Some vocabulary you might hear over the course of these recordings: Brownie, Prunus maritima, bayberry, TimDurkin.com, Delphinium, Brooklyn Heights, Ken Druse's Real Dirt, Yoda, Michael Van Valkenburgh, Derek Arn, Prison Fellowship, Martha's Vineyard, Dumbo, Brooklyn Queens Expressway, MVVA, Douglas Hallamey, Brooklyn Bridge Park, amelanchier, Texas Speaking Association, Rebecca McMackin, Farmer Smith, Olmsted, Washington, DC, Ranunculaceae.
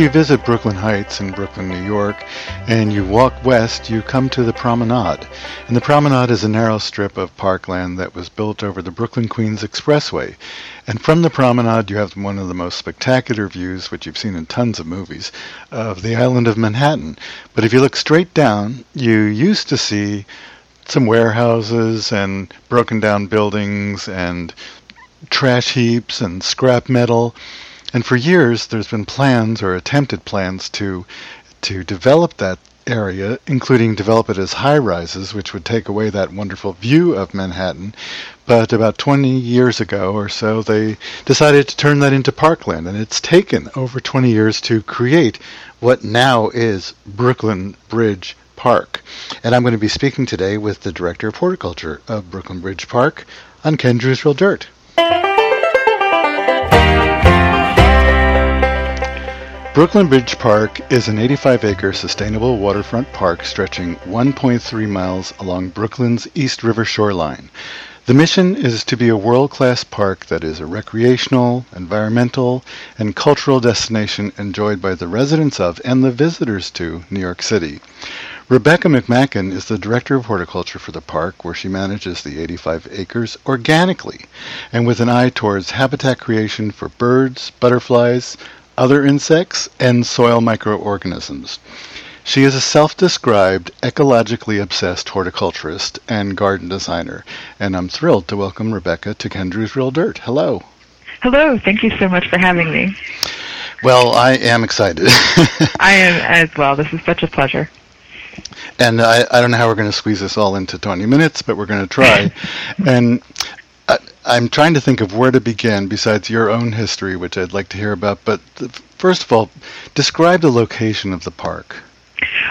you visit Brooklyn Heights in Brooklyn, New York, and you walk west, you come to the Promenade. And the Promenade is a narrow strip of parkland that was built over the Brooklyn Queens Expressway. And from the Promenade, you have one of the most spectacular views, which you've seen in tons of movies, of the island of Manhattan. But if you look straight down, you used to see some warehouses and broken down buildings and trash heaps and scrap metal. And for years, there's been plans or attempted plans to develop that area, including develop it as high-rises, which would take away that wonderful view of Manhattan. But about 20 years ago or so, they decided to turn that into parkland. And it's taken over 20 years to create what now is Brooklyn Bridge Park. And I'm going to be speaking today with the Director of Horticulture of Brooklyn Bridge Park on Ken Druse's Real Dirt. Brooklyn Bridge Park is an 85-acre sustainable waterfront park stretching 1.3 miles along Brooklyn's East River shoreline. The mission is to be a world-class park that is a recreational, environmental, and cultural destination enjoyed by the residents of and the visitors to New York City. Rebecca McMackin is the Director of Horticulture for the park, where she manages the 85 acres organically and with an eye towards habitat creation for birds, butterflies, other insects, and soil microorganisms. She is a self-described, ecologically obsessed horticulturist and garden designer, and I'm thrilled to welcome Rebecca to Ken Druse's Real Dirt. Hello. Hello. Thank you so much for having me. Well, I am excited. I am as well. This is such a pleasure. And I don't know how we're going to squeeze this all into 20 minutes, but we're going to try. And I'm trying to think of where to begin besides your own history, which I'd like to hear about. But first of all, describe the location of the park.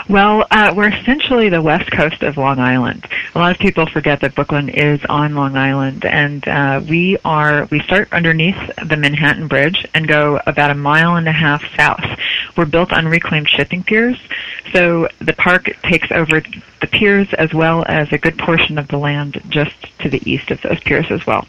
Well, we're essentially the west coast of Long Island. A lot of people forget that Brooklyn is on Long Island, and we start underneath the Manhattan Bridge and go about a mile and a half south. We're built on reclaimed shipping piers, so the park takes over the piers as well as a good portion of the land just to the east of those piers as well.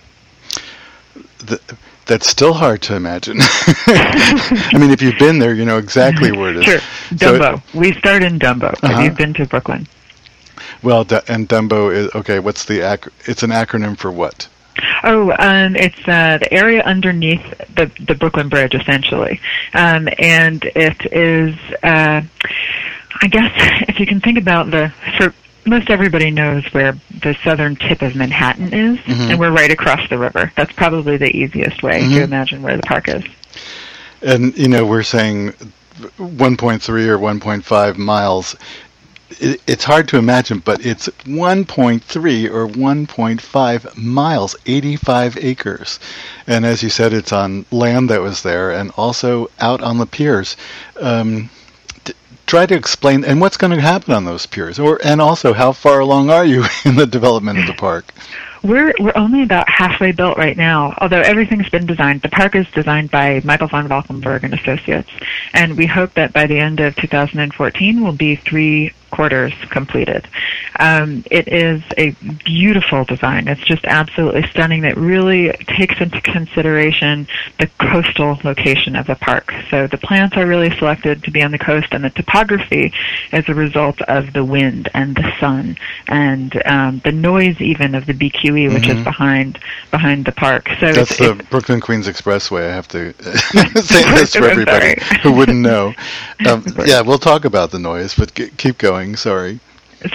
That's still hard to imagine. I mean, if you've been there, you know exactly where it is. Sure. Dumbo. So we start in Dumbo. Uh-huh. Have you been to Brooklyn? Well, and Dumbo is, okay, what's the it's an acronym for what? Oh, it's the area underneath the Brooklyn Bridge, essentially. And it is, I guess, if you can think about most everybody knows where the southern tip of Manhattan is, mm-hmm. and we're right across the river. That's probably the easiest way mm-hmm. to imagine where the park is. And, you know, we're saying 1.3 or 1.5 miles. It's hard to imagine, but it's 1.3 or 1.5 miles, 85 acres. And as you said, it's on land that was there and also out on the piers. Try to explain, and what's going to happen on those piers, and also how far along are you in the development of the park? We're only about halfway built right now, although everything's been designed. The park is designed by Michael Van Valkenburgh and Associates, and we hope that by the end of 2014 we'll be three quarters completed. It is a beautiful design. It's just absolutely stunning. It really takes into consideration the coastal location of the park. So the plants are really selected to be on the coast, and the topography is a result of the wind and the sun and the noise even of the BQE, which mm-hmm. is behind the park. So that's the Brooklyn Queens Expressway. I have to say this for everybody who wouldn't know. Yeah, we'll talk about the noise, but keep going. Sorry.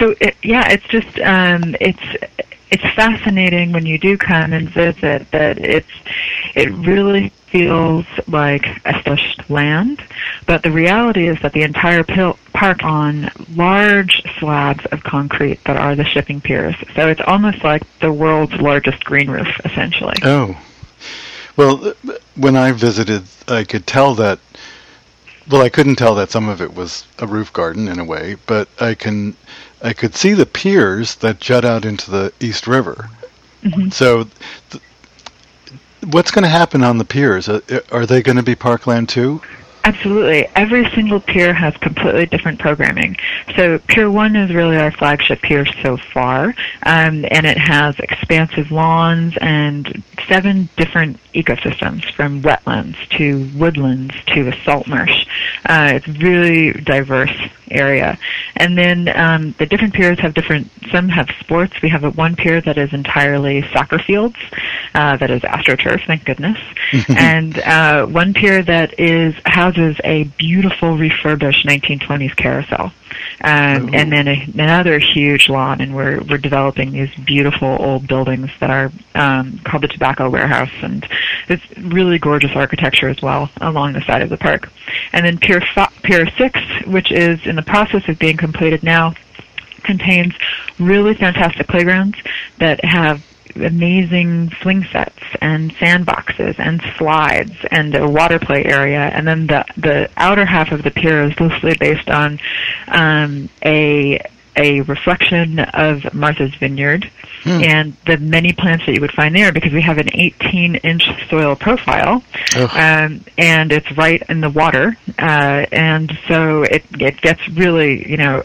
So, it's just, it's fascinating when you do come and visit that it really feels like a slushed land, but the reality is that the entire park on large slabs of concrete that are the shipping piers. So it's almost like the world's largest green roof, essentially. Oh. Well, when I visited, I could tell that. Well, I couldn't tell that some of it was a roof garden in a way, but I could see the piers that jut out into the East River. Mm-hmm. So what's going to happen on the piers? Are they going to be parkland too? Absolutely. Every single pier has completely different programming. So Pier 1 is really our flagship pier so far, and it has expansive lawns and 7 different ecosystems, from wetlands to woodlands to a salt marsh. It's a really diverse area. And then the different piers have different, some have sports. We have one pier that is entirely soccer fields, that is AstroTurf, thank goodness. And one pier that is houses a beautiful refurbished 1920s carousel. And then another huge lawn, and we're developing these beautiful old buildings that are called the Tobacco Warehouse, and it's really gorgeous architecture as well along the side of the park. And then Pier 6, which is in the process of being completed now, contains really fantastic playgrounds that have amazing swing sets and sandboxes and slides and a water play area. And then the outer half of the pier is loosely based on a reflection of Martha's Vineyard and the many plants that you would find there, because we have an 18-inch soil profile, and it's right in the water, and so it gets really,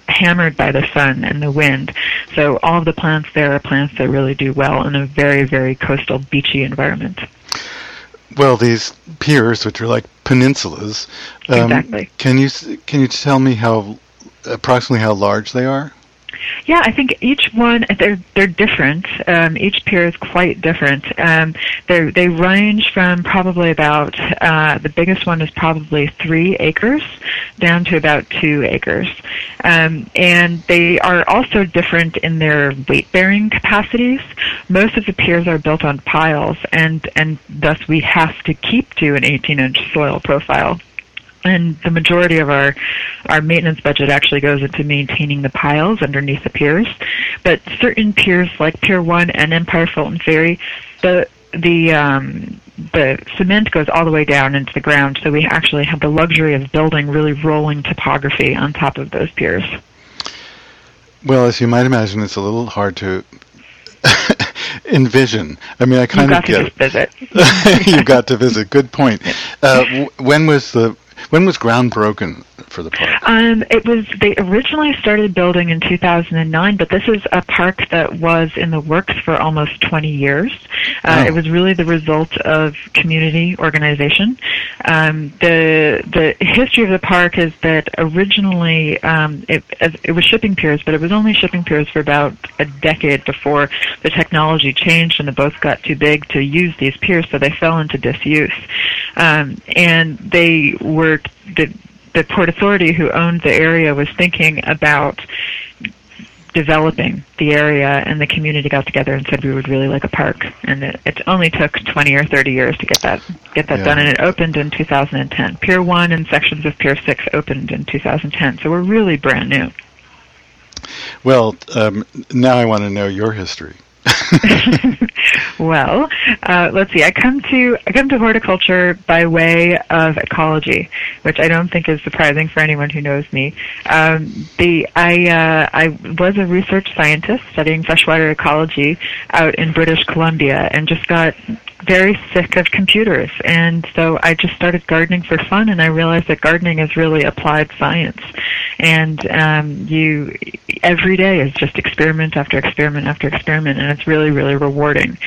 hammered by the sun and the wind. So all of the plants there are plants that really do well in a very, very coastal, beachy environment. Well, these piers, which are like peninsulas, exactly. Can you tell me approximately how large they are? Yeah, I think each one, they're different. Each pier is quite different. They range from probably about, the biggest one is probably 3 acres down to about 2 acres. And they are also different in their weight-bearing capacities. Most of the piers are built on piles, and thus we have to keep to an 18-inch soil profile. And the majority of our maintenance budget actually goes into maintaining the piles underneath the piers. But certain piers, like Pier 1 and Empire Fulton Ferry, the cement goes all the way down into the ground, so we actually have the luxury of building really rolling topography on top of those piers. Well, as you might imagine, it's a little hard to envision. I mean, I kind of get it. You've got to visit. Good point. When was ground broken for the park? They originally started building in 2009, but this is a park that was in the works for almost 20 years. It was really the result of community organization. The history of the park is that originally it was shipping piers, but it was only shipping piers for about a decade before the technology changed and the boats got too big to use these piers, so they fell into disuse. And they were... The Port Authority, who owned the area, was thinking about developing the area, and the community got together and said we would really like a park. And it only took 20 or 30 years to get that done, and it opened in 2010. Pier 1 and sections of Pier 6 opened in 2010, so we're really brand new. Well, now I want to know your history. Well, let's see. I come to horticulture by way of ecology, which I don't think is surprising for anyone who knows me. I was a research scientist studying freshwater ecology out in British Columbia, and just got very sick of computers, and so I just started gardening for fun, and I realized that gardening is really applied science, and every day is just experiment after experiment after experiment, and it's really, really rewarding.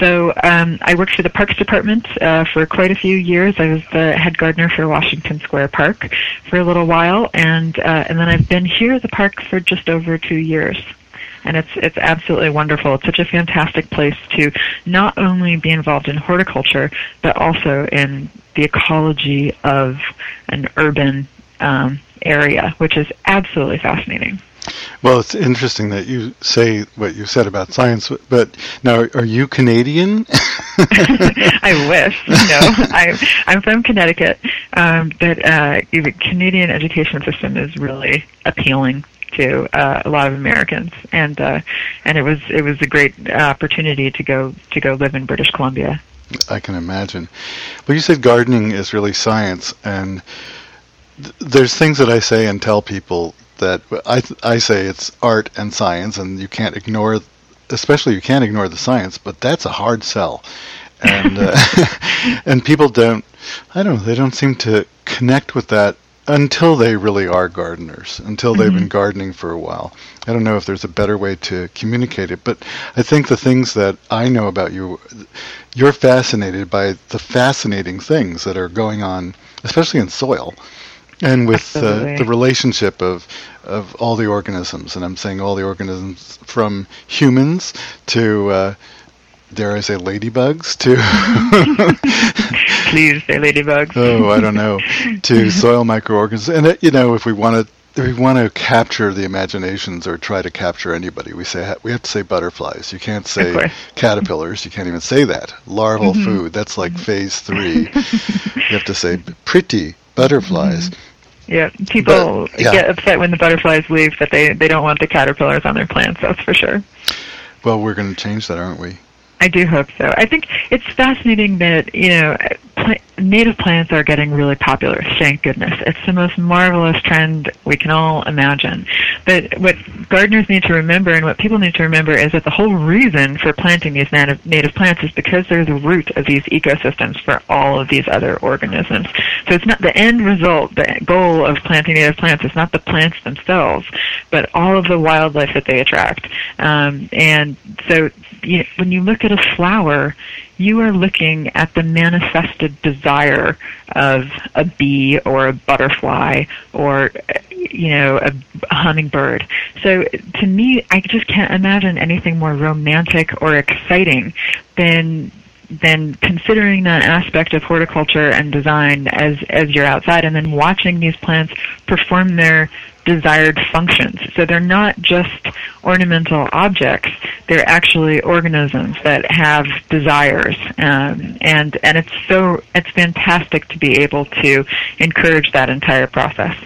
So I worked for the Parks Department for quite a few years. I was the head gardener for Washington Square Park for a little while, and then I've been here at the park for just over 2 years. And it's absolutely wonderful. It's such a fantastic place to not only be involved in horticulture, but also in the ecology of an urban area, which is absolutely fascinating. Well, it's interesting that you say what you said about science, but now, are you Canadian? I wish. No, I'm from Connecticut, but the Canadian education system is really appealing to a lot of Americans, and it was a great opportunity to go live in British Columbia. I can imagine. Well, you said gardening is really science, and there's things that I say and tell people that I say it's art and science, and you can't ignore, especially you can't ignore the science, but that's a hard sell, and people don't seem to connect with that Until they really are gardeners, until they've been gardening for a while. I don't know if there's a better way to communicate it, but I think the things that I know about you, you're fascinated by the fascinating things that are going on, especially in soil, and with the relationship of all the organisms. And I'm saying all the organisms, from humans to, dare I say, ladybugs, to... Please, they're ladybugs. Oh, I don't know. To soil microorganisms. And, you know, if we want to capture the imaginations or try to capture anybody, we have to say butterflies. You can't say caterpillars. You can't even say that. Larval food. That's like phase 3. You have to say pretty butterflies. Yeah, people get upset when the butterflies leave, but they don't want the caterpillars on their plants, that's for sure. Well, we're going to change that, aren't we? I do hope so. I think it's fascinating that, you know, native plants are getting really popular, thank goodness. It's the most marvelous trend we can all imagine. But what gardeners need to remember, and what people need to remember, is that the whole reason for planting these native plants is because they're the root of these ecosystems for all of these other organisms. So it's not the end result, the goal of planting native plants is not the plants themselves, but all of the wildlife that they attract. And so when you look at a flower, you are looking at the manifested desire of a bee or a butterfly or, you know, a hummingbird. So to me, I just can't imagine anything more romantic or exciting than considering that aspect of horticulture and design as you're outside, and then watching these plants perform their desired functions. So they're not just ornamental objects, they're actually organisms that have desires. And it's fantastic to be able to encourage that entire process.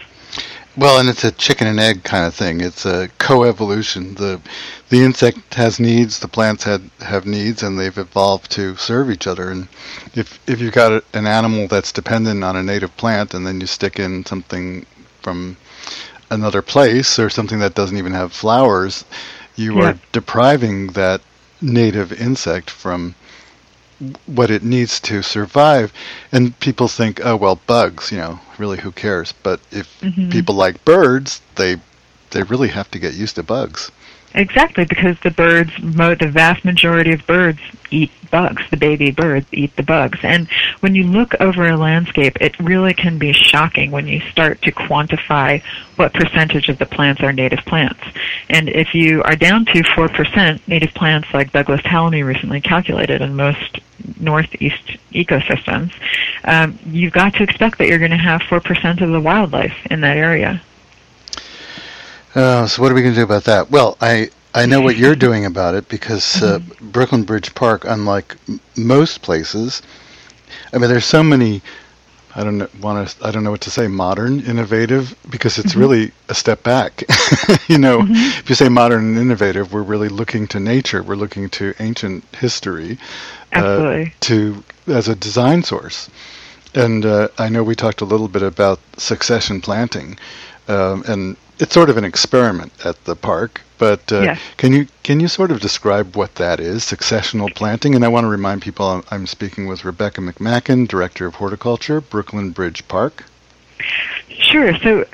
Well, and it's a chicken and egg kind of thing. It's a co-evolution. The insect has needs, the plants have needs, and they've evolved to serve each other. And if you've got an animal that's dependent on a native plant, and then you stick in something from another place or something that doesn't even have flowers, you are depriving that native insect from what it needs to survive. And people think, oh, well, bugs, you know, really who cares? But if people like birds, they really have to get used to bugs. Exactly, because the vast majority of birds eat bugs. The baby birds eat the bugs. And when you look over a landscape, it really can be shocking when you start to quantify what percentage of the plants are native plants. And if you are down to 4% native plants, like Douglas Hallamey recently calculated in most northeast ecosystems, you've got to expect that you're going to have 4% of the wildlife in that area. So what are we going to do about that? Well, I know what you're doing about it, because Brooklyn Bridge Park, unlike most places, I mean, there's so many. I don't know what to say. Modern, innovative, because it's really a step back. You know, if you say modern and innovative, we're really looking to nature. We're looking to ancient history, as a design source. And I know we talked a little bit about succession planting, and it's sort of an experiment at the park, but can you sort of describe what that is, successional planting? And I want to remind people I'm speaking with Rebecca McMackin, Director of Horticulture, Brooklyn Bridge Park. Sure. So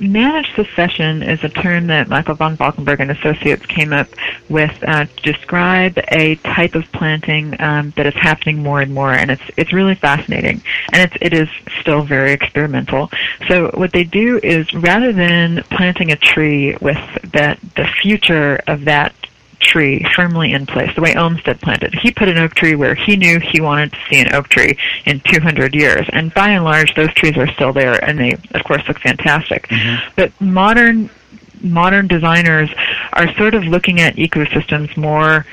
managed succession is a term that Michael Van Valkenburgh and associates came up with to describe a type of planting that is happening more and more, and it's really fascinating, and it is still very experimental. So what they do is, rather than planting a tree with the future of that tree firmly in place, the way Olmsted planted. He put an oak tree where he knew he wanted to see an oak tree in 200 years. And by and large, those trees are still there, and they, of course, look fantastic. Mm-hmm. But modern designers are sort of looking at ecosystems more,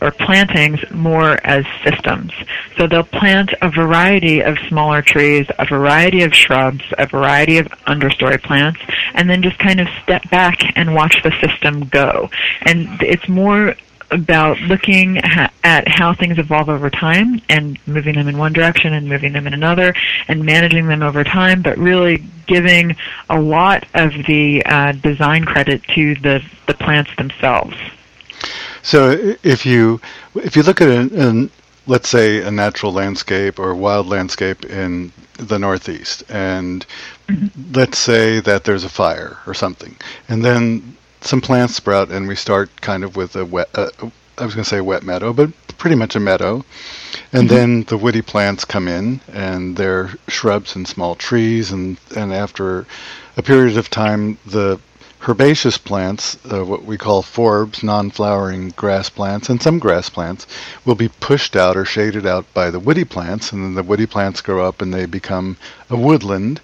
or plantings more, as systems. So they'll plant a variety of smaller trees, a variety of shrubs, a variety of understory plants, and then just kind of step back and watch the system go. And it's more about looking at how things evolve over time and moving them in one direction and moving them in another and managing them over time, but really giving a lot of the design credit to the plants themselves. So if you look at an let's say, a natural landscape or wild landscape in the Northeast, and let's say that there's a fire or something, and then some plants sprout, and we start kind of with a wet, I was going to say wet meadow, but pretty much a meadow, and then the woody plants come in, and they're shrubs and small trees, and after a period of time, the herbaceous plants, what we call forbs, non-flowering grass plants, and some grass plants, will be pushed out or shaded out by the woody plants, and then the woody plants grow up and they become a woodland,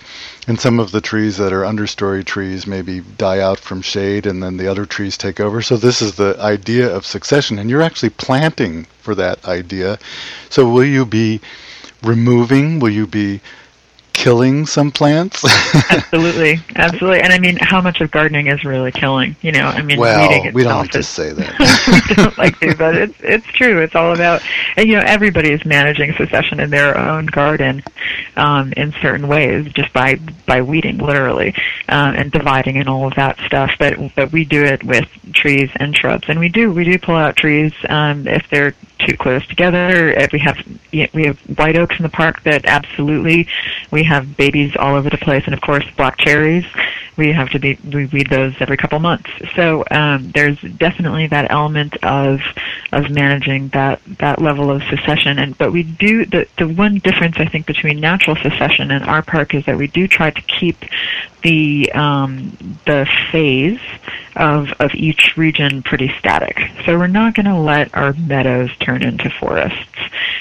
and some of the trees that are understory trees maybe die out from shade, and then the other trees take over. So this is the idea of succession, and you're actually planting for that idea. So will you be removing, will you be killing some plants? Absolutely. And I mean, how much of gardening is really killing? You know, I mean, weeding itself. We don't like to say that. We don't like to, but it's true. It's all about, and you know, everybody is managing succession in their own garden in certain ways, just by weeding, literally, and dividing and all of that stuff. But we do it with trees and shrubs, and we do pull out trees if they're too close together. If we have white oaks in the park that absolutely, we have babies all over the place, and of course black cherries. We weed those every couple months. So there's definitely that element of managing that level of succession. But we do the one difference I think between natural succession and our park is that we do try to keep the phase of each region pretty static. So we're not going to let our meadows turn into forests.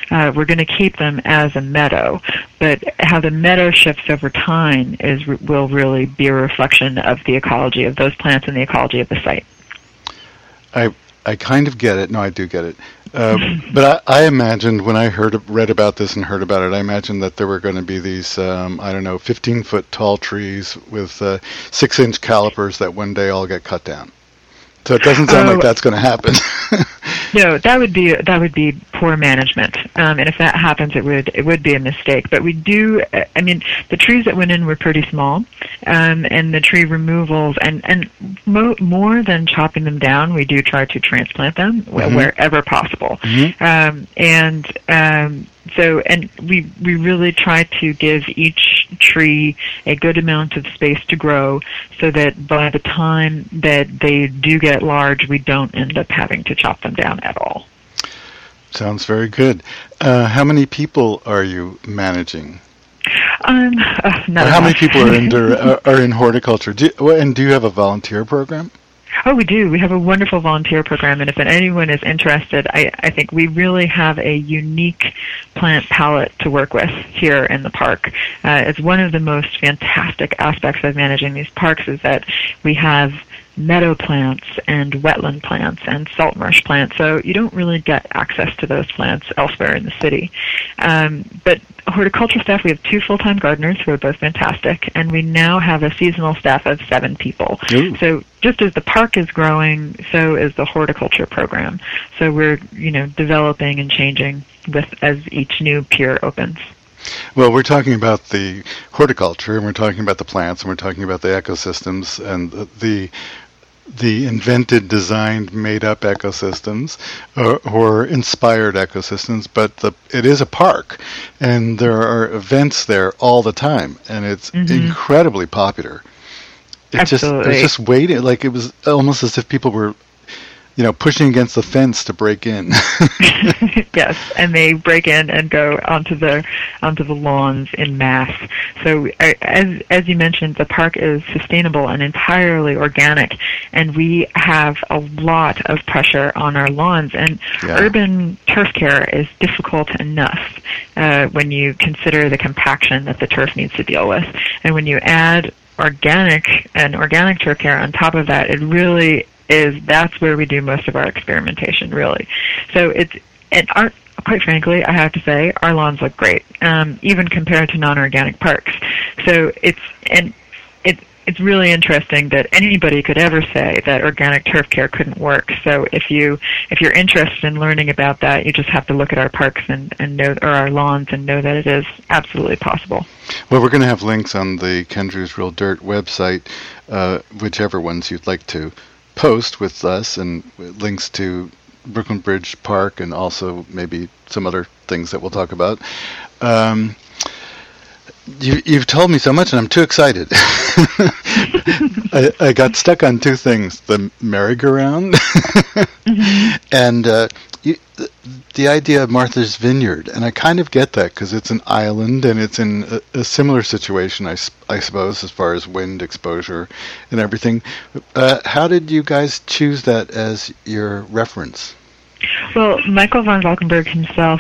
We're going to keep them as a meadow, but how the meadow shifts over time will really be a reflection of the ecology of those plants and the ecology of the site. I kind of get it. No, I do get it. But I imagined when I read about this and heard about it, I imagined that there were going to be these, 15-foot tall trees with 6-inch calipers that one day all get cut down. So it doesn't sound like that's going to happen. No, that would be poor management, and if that happens, it would be a mistake. But we do. I mean, the trees that went in were pretty small, and the tree removals and more than chopping them down, we do try to transplant them wherever possible. Mm-hmm. So we really try to give each tree a good amount of space to grow so that by the time that they do get large, we don't end up having to chop them down at all. Sounds very good. How many people are you managing? How many people are in horticulture? Do you have a volunteer program? Oh, we do. We have a wonderful volunteer program, and if anyone is interested, I think we really have a unique plant palette to work with here in the park. It's one of the most fantastic aspects of managing these parks is that we have meadow plants and wetland plants and salt marsh plants, so you don't really get access to those plants elsewhere in the city. But horticultural staff, we have 2 full-time gardeners who are both fantastic, and we now have a seasonal staff of 7 people. Ooh. So just as the park is growing, so is the horticulture program. So we're, developing and changing as each new pier opens. Well, we're talking about the horticulture, and we're talking about the plants, and we're talking about the ecosystems and the invented, designed, made-up ecosystems or inspired ecosystems, but it is a park, and there are events there all the time, and it's incredibly popular. It's just waiting, like it was almost as if people were pushing against the fence to break in. Yes, and they break in and go onto the lawns in mass. So as you mentioned, the park is sustainable and entirely organic, and we have a lot of pressure on our lawns. And urban turf care is difficult enough when you consider the compaction that the turf needs to deal with. And when you add organic turf care on top of that, it really that's where we do most of our experimentation, really. So quite frankly, I have to say, our lawns look great, even compared to non-organic parks. So it's really interesting that anybody could ever say that organic turf care couldn't work. So if you're interested in learning about that, you just have to look at our parks or our lawns and know that it is absolutely possible. Well, we're going to have links on the Ken Druse's Real Dirt website, whichever ones you'd like to post with us, and links to Brooklyn Bridge Park, and also maybe some other things that we'll talk about. You've told me so much, and I'm too excited. I got stuck on two things: the merry-go-round and the idea of Martha's Vineyard. And I kind of get that because it's an island, and it's in a similar situation, I suppose, as far as wind exposure and everything. How did you guys choose that as your reference? Well, Michael Van Valkenburgh himself,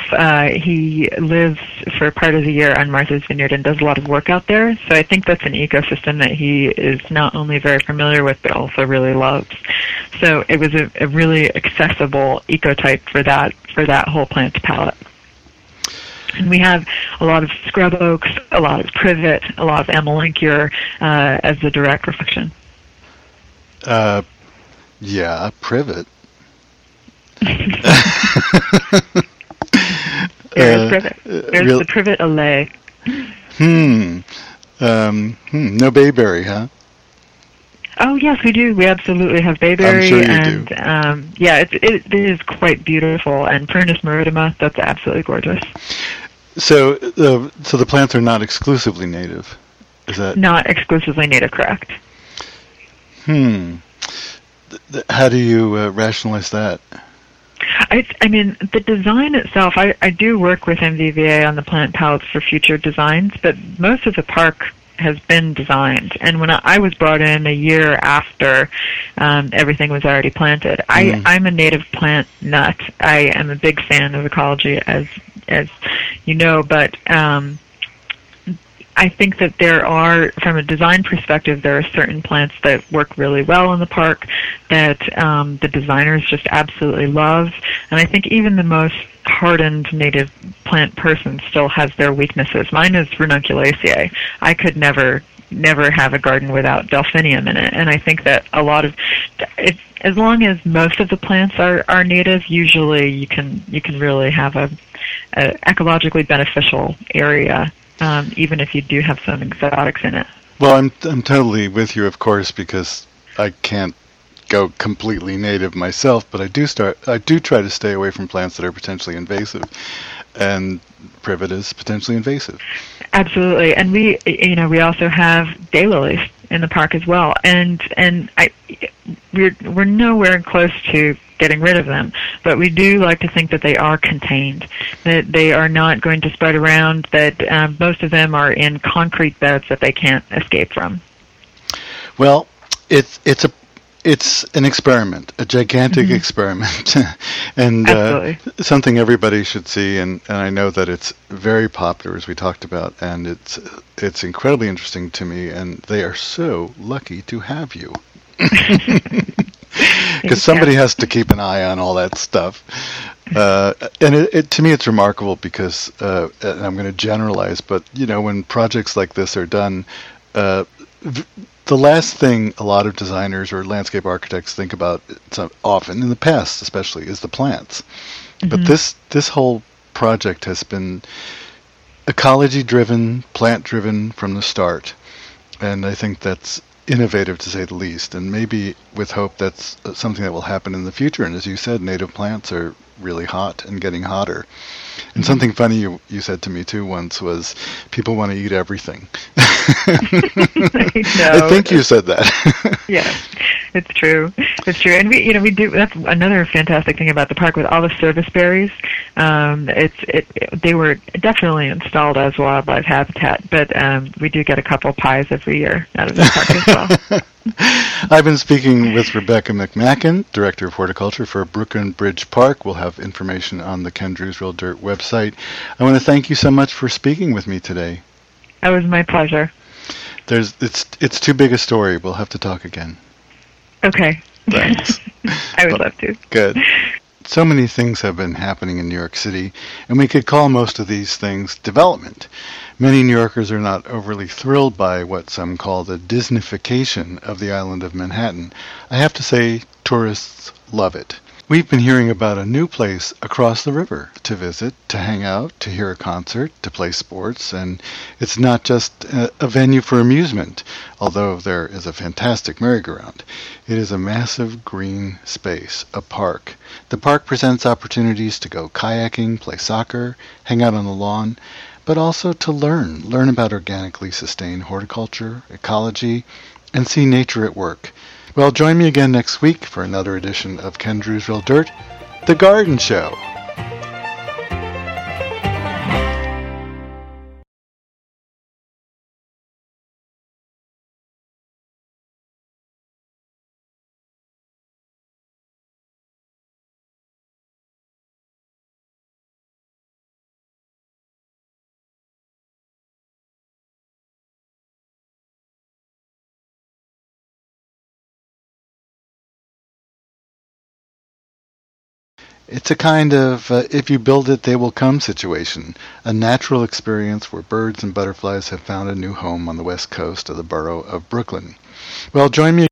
he lives for part of the year on Martha's Vineyard and does a lot of work out there. So I think that's an ecosystem that he is not only very familiar with, but also really loves. So it was a really accessible ecotype for that whole plant palette. And we have a lot of scrub oaks, a lot of privet, a lot of amelanchier as the direct reflection. Yeah, privet. There's the privet allay. No bayberry, huh? Oh yes, we do. We absolutely have bayberry, I'm sure you do. Yeah, it is quite beautiful. And Prunus maritima, that's absolutely gorgeous. So the plants are not exclusively native. Is that not exclusively native? Correct. How do you rationalize that? I mean, the design itself, I do work with MVVA on the plant palettes for future designs, but most of the park has been designed. And when I was brought in a year after everything was already planted, I'm a native plant nut. I am a big fan of ecology, as you know, but I think that there are, from a design perspective, there are certain plants that work really well in the park that the designers just absolutely love. And I think even the most hardened native plant person still has their weaknesses. Mine is Ranunculaceae. I could never have a garden without Delphinium in it. And I think that a lot of it, as long as most of the plants are native, usually you can really have a ecologically beneficial area. Even if you do have some exotics in it. Well, I'm totally with you, of course, because I can't go completely native myself, but I do try to stay away from plants that are potentially invasive, and privet is potentially invasive. Absolutely, and we also have daylilies in the park as well, and we're nowhere close to getting rid of them, but we do like to think that they are contained, that they are not going to spread around, that most of them are in concrete beds that they can't escape from. Well, it's an experiment, a gigantic experiment, and something everybody should see, and I know that it's very popular, as we talked about, and it's incredibly interesting to me, and they are so lucky to have you. Because somebody has to keep an eye on all that stuff. And to me, it's remarkable because, and I'm going to generalize, but, when projects like this are done, the last thing a lot of designers or landscape architects think about, often in the past especially, is the plants. Mm-hmm. But this whole project has been ecology-driven, plant-driven from the start. And I think that's innovative, to say the least, and maybe with hope that's something that will happen in the future. And as you said, native plants are really hot and getting hotter. And something funny you said to me too once was, people want to eat everything. I think you said that. Yeah, it's true. And we do. That's another fantastic thing about the park, with all the service berries. They were definitely installed as wildlife habitat, but we do get a couple pies every year out of the park as well. I've been speaking with Rebecca McMackin, Director of Horticulture for Brooklyn Bridge Park. We'll have information on the Ken Druse's Real Dirt website. I want to thank you so much for speaking with me today. It was my pleasure. It's too big a story. We'll have to talk again. Okay. Thanks. I would love to. Good. So many things have been happening in New York City, and we could call most of these things development. Many New Yorkers are not overly thrilled by what some call the Disneyfication of the island of Manhattan. I have to say, tourists love it. We've been hearing about a new place across the river to visit, to hang out, to hear a concert, to play sports, and it's not just a venue for amusement, although there is a fantastic merry-go-round. It is a massive green space, a park. The park presents opportunities to go kayaking, play soccer, hang out on the lawn, but also to learn about organically sustained horticulture, ecology, and see nature at work. Well, join me again next week for another edition of Ken Druse's Real Dirt, The Garden Show. It's a kind of if you build it, they will come situation, a natural experience where birds and butterflies have found a new home on the west coast of the borough of Brooklyn. Well, join me